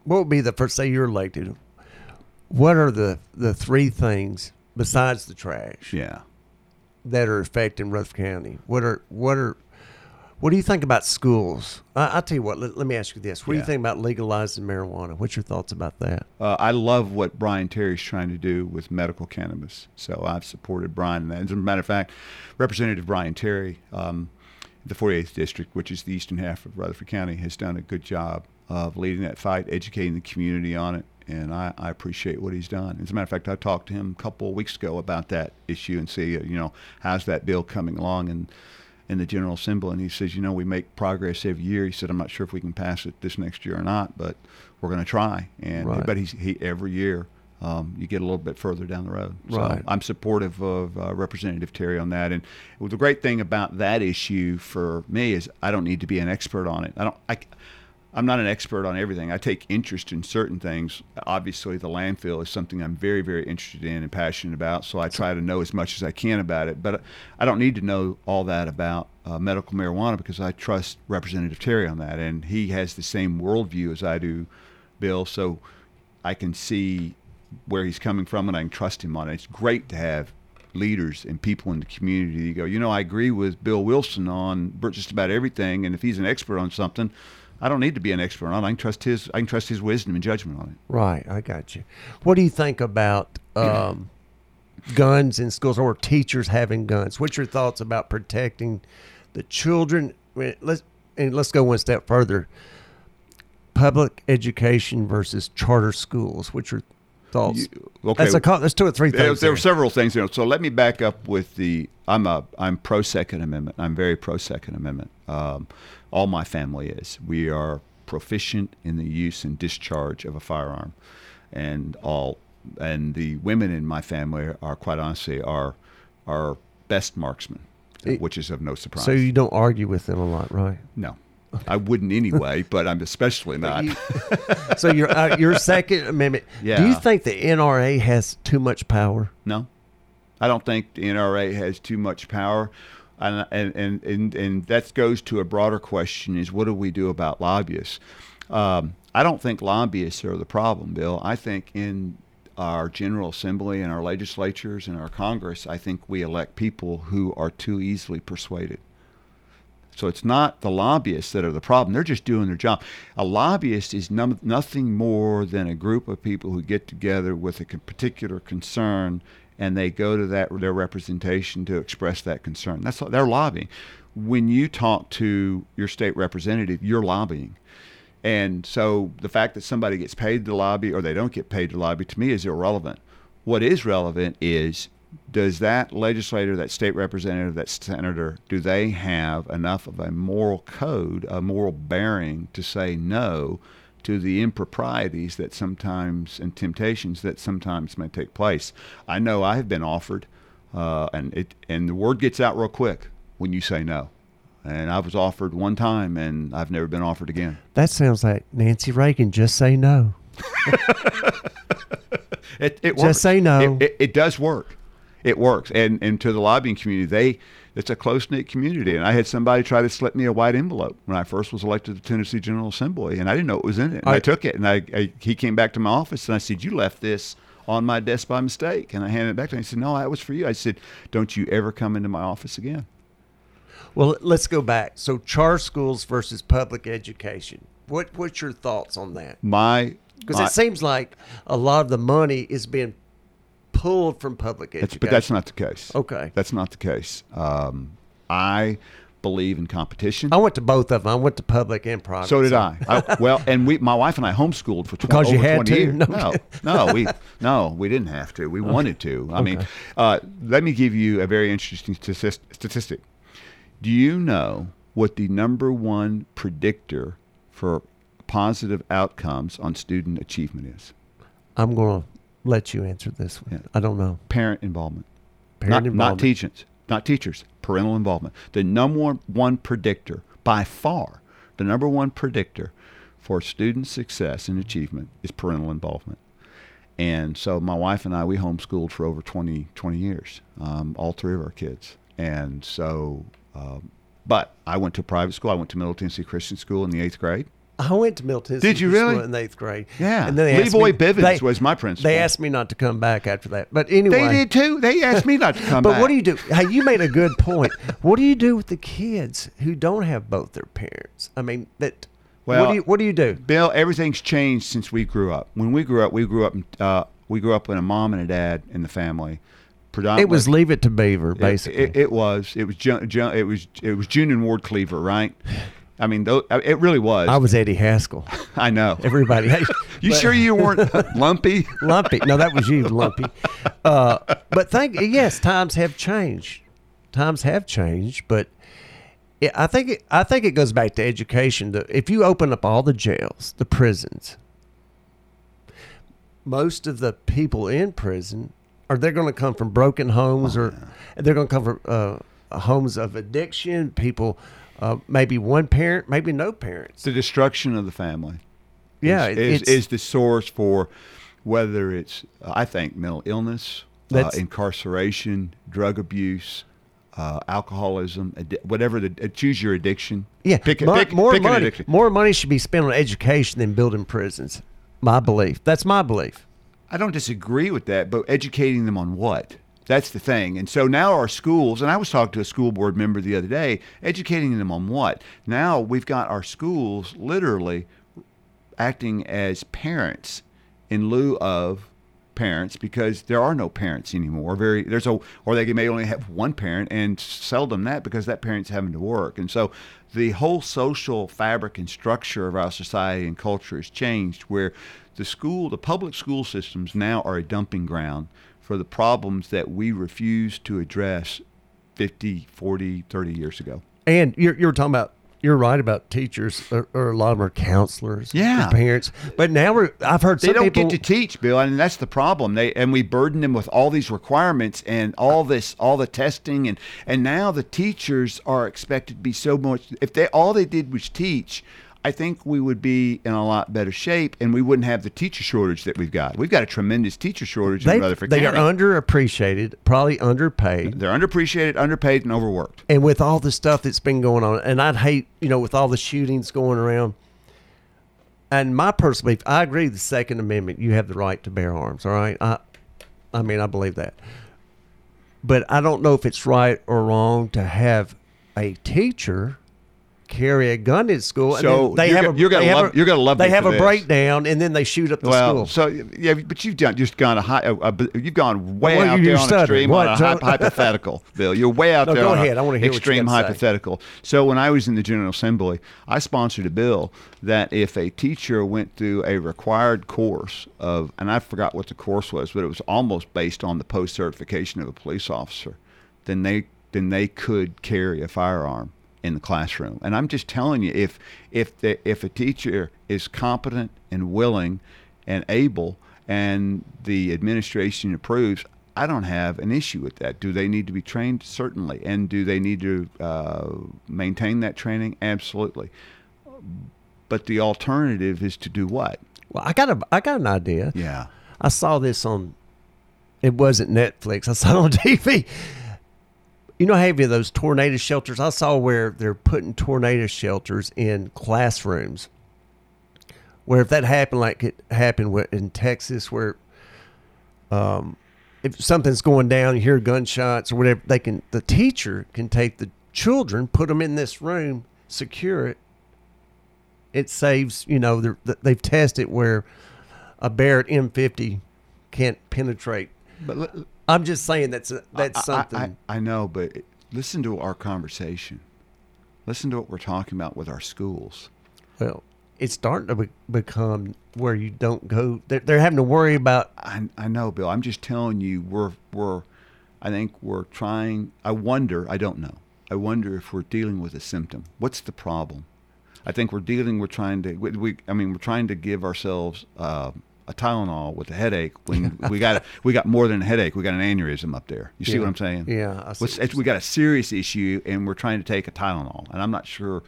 would be the first day you're elected? What are the three things besides the trash? Yeah, that are affecting Rutherford County. What do you think about schools? I'll tell you what. Let me ask you this. What do you think about legalizing marijuana? What's your thoughts about that? I love what Brian Terry's trying to do with medical cannabis. So I've supported Brian in that. As a matter of fact, Representative Brian Terry, the 48th District, which is the eastern half of Rutherford County, has done a good job of leading that fight, educating the community on it, and I appreciate what he's done. As a matter of fact, I talked to him a couple of weeks ago about that issue and see, how's that bill coming along, and in the General Assembly, and he says, you know, we make progress every year. He said, I'm not sure if we can pass it this next year or not, but we're going to try. And right. But he every year you get a little bit further down the road. So right. I'm supportive of Representative Terry on that. And the great thing about that issue for me is I don't need to be an expert on it. I'm not an expert on everything. I take interest in certain things. Obviously, the landfill is something I'm very, very interested in and passionate about, so I try to know as much as I can about it. But I don't need to know all that about medical marijuana because I trust Representative Terry on that, and he has the same worldview as I do, Bill, so I can see where he's coming from and I can trust him on it. It's great to have leaders and people in the community. You go, you know, I agree with Bill Wilson on just about everything, and if he's an expert on something, I don't need to be an expert on it. I can trust his wisdom and judgment on it. Right, I got you. What do you think about guns in schools or teachers having guns? What's your thoughts about protecting the children? Let's go one step further. Public education versus charter schools. What's your thoughts? That's two or three things. There were several things. You know, so let me back up with I'm pro Second Amendment. I'm very pro Second Amendment. All my family is. We are proficient in the use and discharge of a firearm, and the women in my family are quite honestly our best marksmen, which is of no surprise. So you don't argue with them a lot, right? No. I wouldn't anyway, but I'm especially not. So your Second Amendment. Yeah. Do you think the NRA has too much power? No, I don't think the NRA has too much power, and that goes to a broader question: is what do we do about lobbyists? I don't think lobbyists are the problem, Bill. I think in our General Assembly and our legislatures and our Congress, I think we elect people who are too easily persuaded. So it's not the lobbyists that are the problem. They're just doing their job. A lobbyist is nothing more than a group of people who get together with a particular concern, and they go to their representation to express that concern. That's their lobbying. When you talk to your state representative, you're lobbying. And so the fact that somebody gets paid to lobby or they don't get paid to lobby, to me, is irrelevant. What is relevant is, does that legislator, that state representative, that senator, do they have enough of a moral code, a moral bearing to say no to the improprieties that sometimes and temptations that sometimes may take place? I know I have been offered, and the word gets out real quick when you say no. And I was offered one time, and I've never been offered again. That sounds like Nancy Reagan. Just say no. It works. Just say no. It does work. It works. And to the lobbying community, it's a close-knit community. And I had somebody try to slip me a white envelope when I first was elected to the Tennessee General Assembly, and I didn't know what was in it. And I took it, and he came back to my office, and I said, you left this on my desk by mistake. And I handed it back to him. He said, no, that was for you. I said, don't you ever come into my office again. Well, let's go back. So charter schools versus public education. What's your thoughts on that? Because it seems like a lot of the money is being pulled from public education. But that's not the case. Okay. That's not the case. I believe in competition. I went to both of them. I went to public and private. So did I. My wife and I homeschooled for 20 years. No, we didn't have to. We wanted to. I mean, let me give you a very interesting statistic. Do you know what the number one predictor for positive outcomes on student achievement is? I'm going to let you answer this one. Yeah. I don't know. Parent involvement. Not teachers. Parental involvement. The number one predictor, by far, the number one predictor for student success and achievement is parental involvement. And so my wife and I, we homeschooled for over 20 years, all three of our kids. And so, but I went to private school. I went to Middle Tennessee Christian School in the 8th grade. I went to Middle Tennessee School in 8th grade. Yeah. And then Lee Boy Bivens was my principal. They asked me not to come back after that. But anyway. They did too. They asked me not to come back. But what do you do? Hey, you made a good point. What do you do with the kids who don't have both their parents? I mean, what do you do? Bill, everything's changed since we grew up. When we grew up with a mom and a dad in the family. It was Leave It to Beaver, basically. It was June and Ward Cleaver, right? I mean, it really was. I was Eddie Haskell. I know. Everybody. You sure you weren't Lumpy? Lumpy. No, that was you, Lumpy. But yes, times have changed. But Yeah, I think it goes back to education. If you open up all the jails, the prisons, most of the people in prison are they're going to come from broken homes, they're going to come from homes of addiction. People, maybe one parent, maybe no parents. The destruction of the family. Yeah, is the source for whether it's I think mental illness, incarceration, drug abuse. Alcoholism, whatever choose your addiction. Yeah, more money should be spent on education than building prisons. My belief. That's my belief. I don't disagree with that, but educating them on what? That's the thing. And so now our schools, and I was talking to a school board member the other day, educating them on what? Now we've got our schools literally acting as parents in lieu of parents, because there are no parents anymore. Or they may only have one parent, and seldom that, because that parent's having to work. And so the whole social fabric and structure of our society and culture has changed, where the public school systems now are a dumping ground for the problems that we refused to address 50, 40, 30 years ago. And you were talking about, you're right about teachers, or a lot of them are counselors, yeah, parents. But now I've heard some people... They don't get to teach, Bill, and that's the problem. We burden them with all these requirements and all the testing, and now the teachers are expected to be so much... If all they did was teach, I think we would be in a lot better shape, and we wouldn't have the teacher shortage that we've got. We've got a tremendous teacher shortage in Rutherford County. They are underappreciated, probably underpaid. They're underappreciated, underpaid, and overworked. And with all the stuff that's been going on, and I'd hate, with all the shootings going around, and my personal belief, I agree with the Second Amendment. You have the right to bear arms, all right? I believe that. But I don't know if it's right or wrong to have a teacher carry a gun in school, so and then you're gonna love them for this. Breakdown, and then they shoot up the school. So yeah, but you've gone way out there on extreme hypothetical, Bill. You're way out there. Go ahead, I want to hear extreme hypothetical. So when I was in the General Assembly, I sponsored a bill that if a teacher went through a required course of, and I forgot what the course was, but it was almost based on the post certification of a police officer, then they could carry a firearm in the classroom. And I'm just telling you, if a teacher is competent and willing and able, and the administration approves, I don't have an issue with that. Do they need to be trained? Certainly. And do they need to maintain that training? Absolutely. But the alternative is to do what? Well, I got an idea. Yeah. I saw this on, it wasn't Netflix, I saw it on TV. You know, have you those tornado shelters? I saw where they're putting tornado shelters in classrooms. Where if that happened, like it happened in Texas, where if something's going down, you hear gunshots or whatever, the teacher can take the children, put them in this room, secure it. It saves, they've tested where a Barrett M50 can't penetrate. But I'm just saying that's something. I know, but listen to our conversation. Listen to what we're talking about with our schools. Well, it's starting to become where you don't go. They're having to worry about. I know, Bill. I'm just telling you. I think we're trying. I wonder. I don't know. I wonder if we're dealing with a symptom. What's the problem? I think we're dealing. We're trying to. We're trying to give ourselves a Tylenol with a headache when we got more than a headache. We got an aneurysm up there. You see what I'm saying? Yeah. I see we got a serious issue, and we're trying to take a Tylenol. And I'm not sure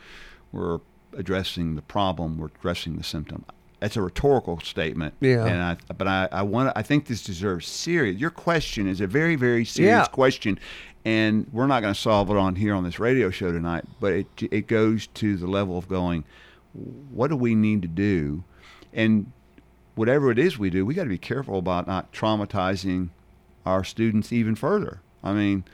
we're addressing the problem. We're addressing the symptom. That's a rhetorical statement. Yeah. I think this deserves serious. Your question is a very, very serious question, and we're not going to solve it on this radio show tonight. But it goes to the level of going, what do we need to do? And whatever it is we do, we got to be careful about not traumatizing our students even further. I mean,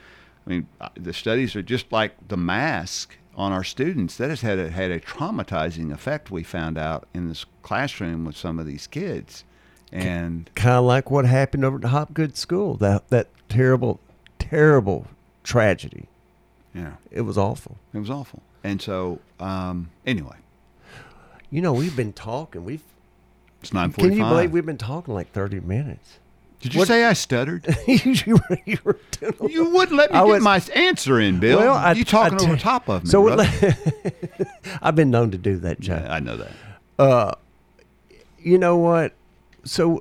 the studies are just like the mask on our students. That has had a traumatizing effect, we found out, in this classroom with some of these kids. And kind of like what happened over at Hopgood School, that terrible, terrible tragedy. Yeah. It was awful. It was awful. And so, anyway. We've been talking. It's 9:45. Can you believe we've been talking like 30 minutes? Did you say I stuttered? you were you wouldn't let me get my answer in, Bill. Well, you talking over top of me. So I've been known to do that, Joe. Yeah, I know that. You know what? So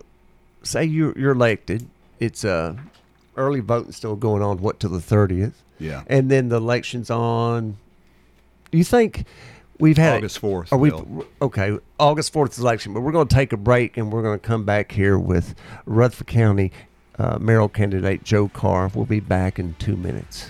say you're elected. It's early voting still going on, till the 30th? Yeah. And then the election's on. Do you think we've had August 4th? Okay, August 4th election, but we're going to take a break and we're going to come back here with Rutherford County mayoral candidate Joe Carr. We'll be back in 2 minutes.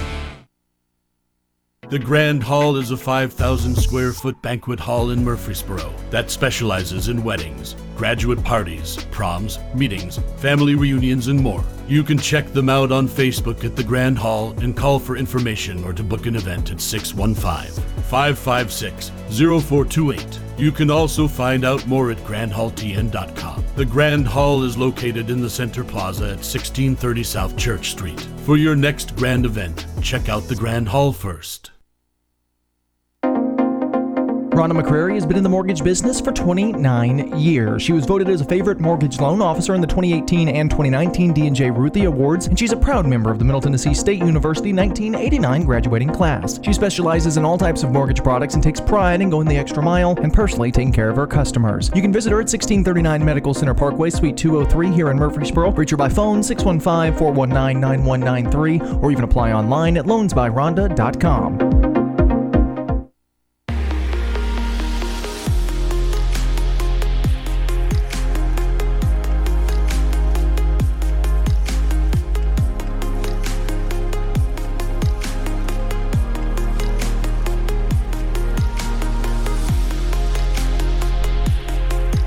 The Grand Hall is a 5,000 square foot banquet hall in Murfreesboro that specializes in weddings, graduate parties, proms, meetings, family reunions, and more. You can check them out on Facebook at The Grand Hall and call for information or to book an event at 615-556-0428. You can also find out more at grandhalltn.com. The Grand Hall is located in the Center Plaza at 1630 South Church Street. For your next grand event, check out The Grand Hall first. Rhonda McCrary has been in the mortgage business for 29 years. She was voted as a favorite mortgage loan officer in the 2018 and 2019 D&J Ruthie Awards, and she's a proud member of the Middle Tennessee State University 1989 graduating class. She specializes in all types of mortgage products and takes pride in going the extra mile and personally taking care of her customers. You can visit her at 1639 Medical Center Parkway, Suite 203 here in Murfreesboro. Reach her by phone 615-419-9193 or even apply online at loansbyrhonda.com.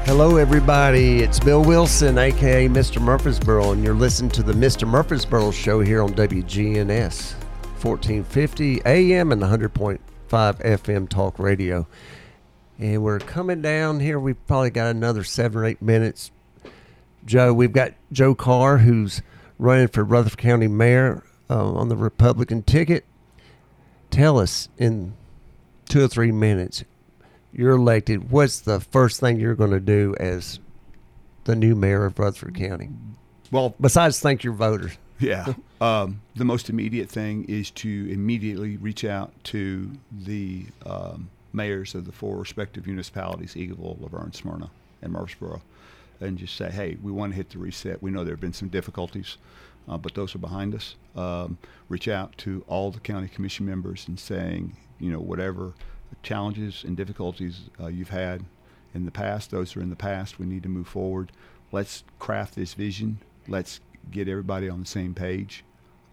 Hello everybody, it's Bill Wilson, aka Mr. Murfreesboro, and you're listening to the Mr. Murfreesboro Show here on WGNS 1450 AM and 100.5 FM Talk Radio. And we're coming down here, we've probably got another 7 or 8 minutes. Joe, we've got Joe Carr, who's running for Rutherford County Mayor on the Republican ticket. Tell us in 2 or 3 minutes, you're elected, what's the first thing you're going to do as the new mayor of Rutherford County? Well, besides thank your voters. Yeah. The most immediate thing is to immediately reach out to the mayors of the four respective municipalities, Eagleville, Laverne, Smyrna, and Murfreesboro, and just say, hey, we want to hit the reset. We know there have been some difficulties, but those are behind us. Reach out to all the county commission members and saying, you know, whatever challenges and difficulties you've had in the past, those are in the past. We need to move forward. Let's craft this vision. Let's get everybody on the same page.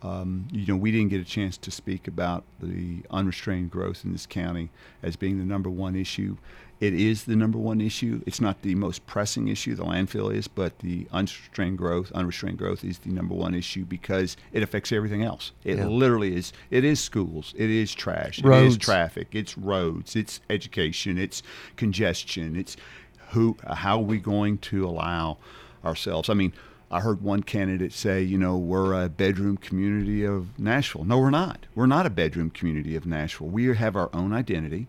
You know, we didn't get a chance to speak about the unrestrained growth in this county as being the number one issue. It is the number one issue. It's not the most pressing issue, the landfill is, but the unrestrained growth is the number one issue because it affects everything else. It literally is. It is schools. It is trash. Roads. It is traffic. It's roads. It's education. It's congestion. It's how are we going to allow ourselves? I mean, I heard one candidate say, you know, we're a bedroom community of Nashville. No, we're not. We're not a bedroom community of Nashville. We have our own identity.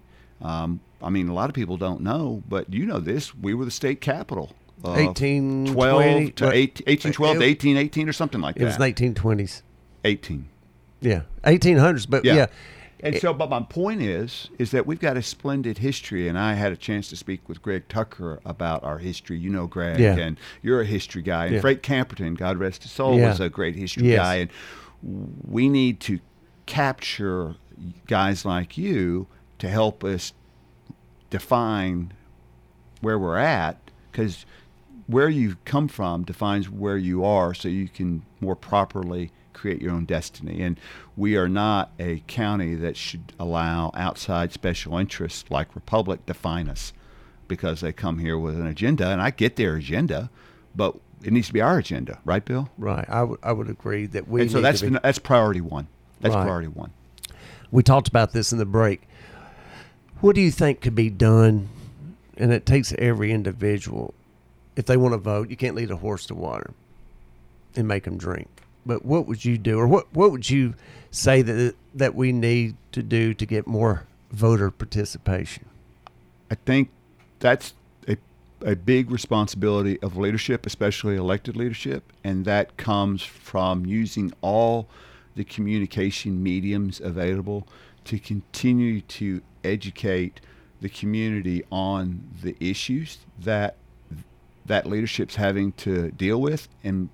I mean, a lot of people don't know, but you know this. We were the state capital. 1812 to 1818 or something like that. It was 1920s. 18. Yeah, 1800s. But yeah. And so, but my point is that we've got a splendid history, and I had a chance to speak with Greg Tucker about our history. You know, Greg, and you're a history guy. And Frank Camperton, God rest his soul, was a great history guy. And we need to capture guys like you to help us define where we're at, because where you've come from defines where you are, so you can more properly create your own destiny. And we are not a county that should allow outside special interests like Republic define us, because they come here with an agenda, and I get their agenda, but it needs to be our agenda, right, Bill? Right. I would agree that we. And so that's priority one. That's right. Priority one. We talked about this in the break. What do you think could be done? And it takes every individual. If they want to vote, you can't lead a horse to water and make them drink. But what would you do, or what would you say that we need to do to get more voter participation? I think that's a big responsibility of leadership, especially elected leadership, and that comes from using all the communication mediums available to continue to educate the community on the issues that leadership's having to deal with, and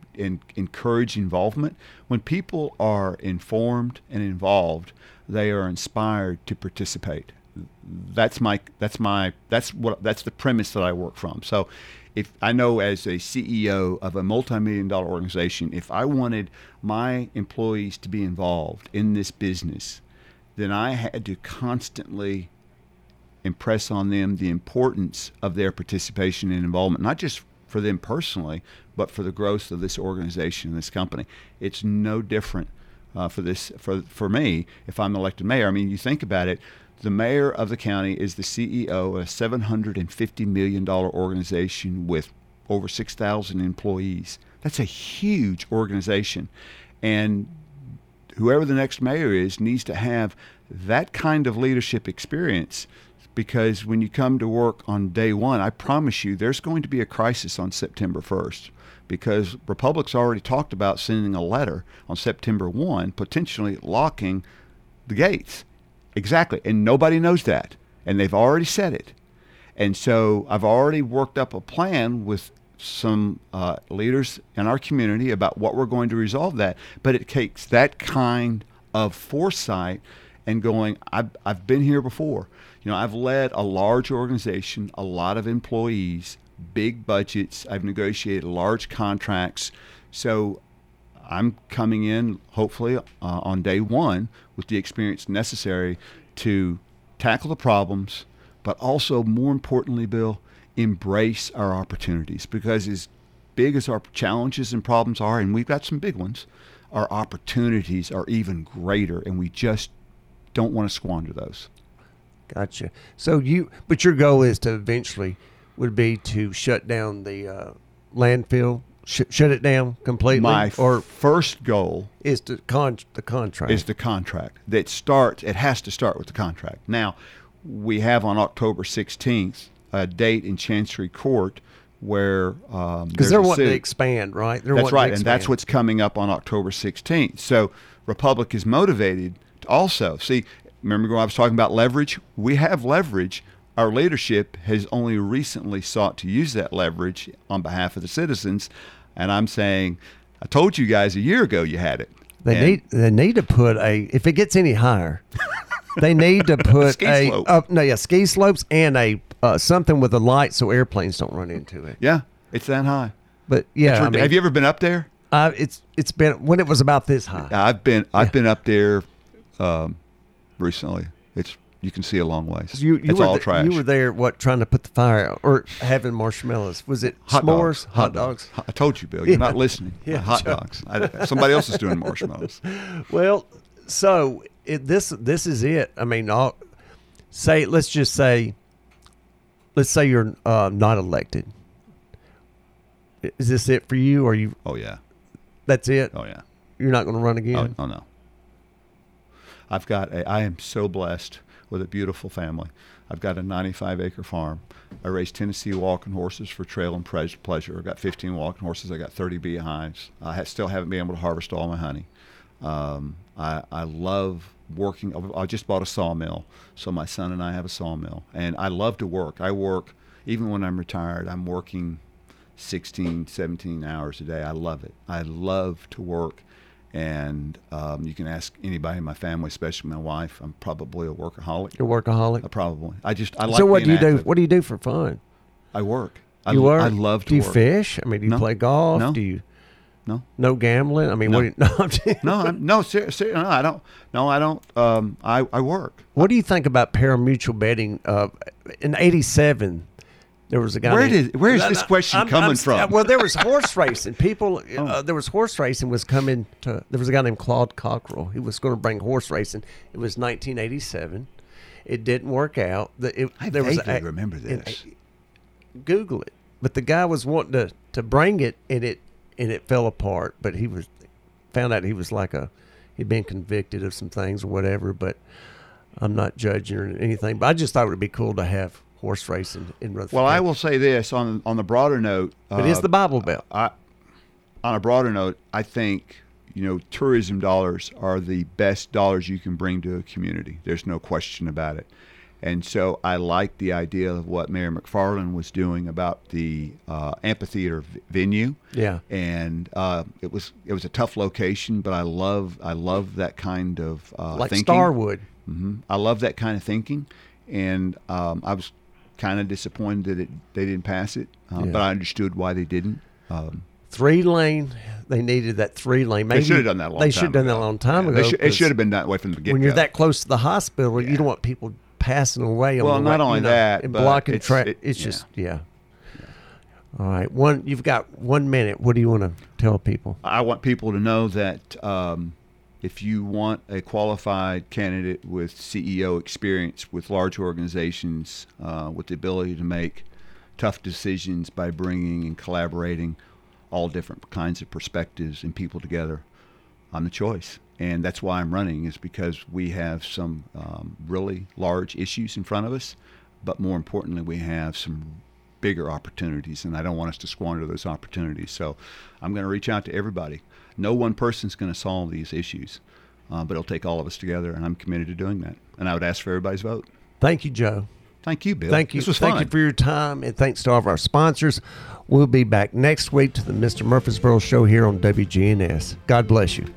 encourage involvement. When people are informed and involved, they are inspired to participate. That's the premise that I work from. So if I know as a CEO of a multi-million-dollar organization, if I wanted my employees to be involved in this business, then I had to constantly impress on them the importance of their participation and involvement, not just for them personally, but for the growth of this organization and this company. It's no different for me if I'm elected mayor. I mean, you think about it, the mayor of the county is the CEO of a $750 million organization with over 6,000 employees. That's a huge organization. And whoever the next mayor is needs to have that kind of leadership experience, because when you come to work on day one, I promise you there's going to be a crisis on September 1st, because Republic's already talked about sending a letter on September 1, potentially locking the gates. Exactly. And nobody knows that. And they've already said it. And so I've already worked up a plan with some leaders in our community about what we're going to resolve that. But it takes that kind of foresight and going, I've been here before. You know, I've led a large organization, a lot of employees, big budgets. I've negotiated large contracts. So I'm coming in, hopefully, on day one with the experience necessary to tackle the problems, but also, more importantly, Bill, embrace our opportunities. Because as big as our challenges and problems are, and we've got some big ones, our opportunities are even greater, and we just don't want to squander those. Gotcha. So but your goal is to eventually would be to shut down the landfill, shut it down completely. Or first goal is to the contract. Is the contract that starts. It has to start with the contract. Now, we have on October 16th a date in Chancery Court where because they're wanting to expand, right? That's right, and that's what's coming up on October 16th. So Republic is motivated. Also, see, remember when I was talking about leverage? We have leverage. Our leadership has only recently sought to use that leverage on behalf of the citizens. And I'm saying, I told you guys a year ago you had it. They need to put if it gets any higher, they need to put ski slopes and a something with a light so airplanes don't run into it. Yeah, it's that high. But yeah, I mean, have you ever been up there? It's been when it was about this high. I've been up there. Recently, you can see a long ways. It's all trash. You were there, trying to put the fire out or having marshmallows? Was it s'mores? Hot dogs. I told you, Bill, you're not listening. Yeah, hot dogs. Somebody else is doing marshmallows. Well, so this is it. I mean, let's say you're not elected. Is this it for you? Or you? Oh yeah. That's it. Oh yeah. You're not going to run again. Oh no. I am so blessed with a beautiful family. I've got a 95-acre farm. I raise Tennessee walking horses for trail and pleasure. I've got 15 walking horses. I got 30 beehives. I still haven't been able to harvest all my honey. I love working. I just bought a sawmill, so my son and I have a sawmill, and I love to work. I work, even when I'm retired, I'm working 16, 17 hours a day. I love it. I love to work, and you can ask anybody in my family, especially my wife. I'm probably a workaholic. You're a workaholic? Probably. I like. So what do you do? What do you do for fun? I work. You work? I love to work. Do you fish? I mean, do you play golf? No. Do you? No. No gambling? I mean, no. What do you, no, I'm, no, seriously, no, I don't. No, I don't. I work. What do you think about parimutuel betting? In 87, there was a guy. Where is this question coming from? Well, there was horse racing. There was horse racing was coming to, there was a guy named Claude Cockrell. He was going to bring horse racing. It was 1987. It didn't work out. I remember this. Google it. But the guy was wanting to bring it, and it fell apart. But he was found out he was he'd been convicted of some things or whatever. But I'm not judging or anything. But I just thought it would be cool to have horse racing in Rutherford. Well, I will say this on the broader note. It is the Bible Belt. On a broader note, I think tourism dollars are the best dollars you can bring to a community. There's no question about it. And so I like the idea of what Mary McFarlane was doing about the amphitheater venue. Yeah. And it was a tough location, but I love that kind of thinking. Like Starwood. Mm-hmm. I love that kind of thinking, and I was kind of disappointed that they didn't pass it, but I understood why they didn't. They needed that 3-lane. Maybe they should have done that a long time ago. It should have been that way from the beginning. When you're that close to the hospital, you don't want people passing away. Well, not only that, and blocking traffic. It's just, yeah. All right. You've got 1 minute. What do you want to tell people? I want people to know that if you want a qualified candidate with CEO experience with large organizations, with the ability to make tough decisions by bringing and collaborating all different kinds of perspectives and people together, I'm the choice. And that's why I'm running, is because we have some really large issues in front of us, but more importantly, we have some bigger opportunities, and I don't want us to squander those opportunities. So I'm going to reach out to everybody. No one person's going to solve these issues, but it'll take all of us together, and I'm committed to doing that. And I would ask for everybody's vote. Thank you, Joe. Thank you, Bill. Thank you. This was fun. Thank you for your time, and thanks to all of our sponsors. We'll be back next week to the Mr. Murfreesboro Show here on WGNS. God bless you.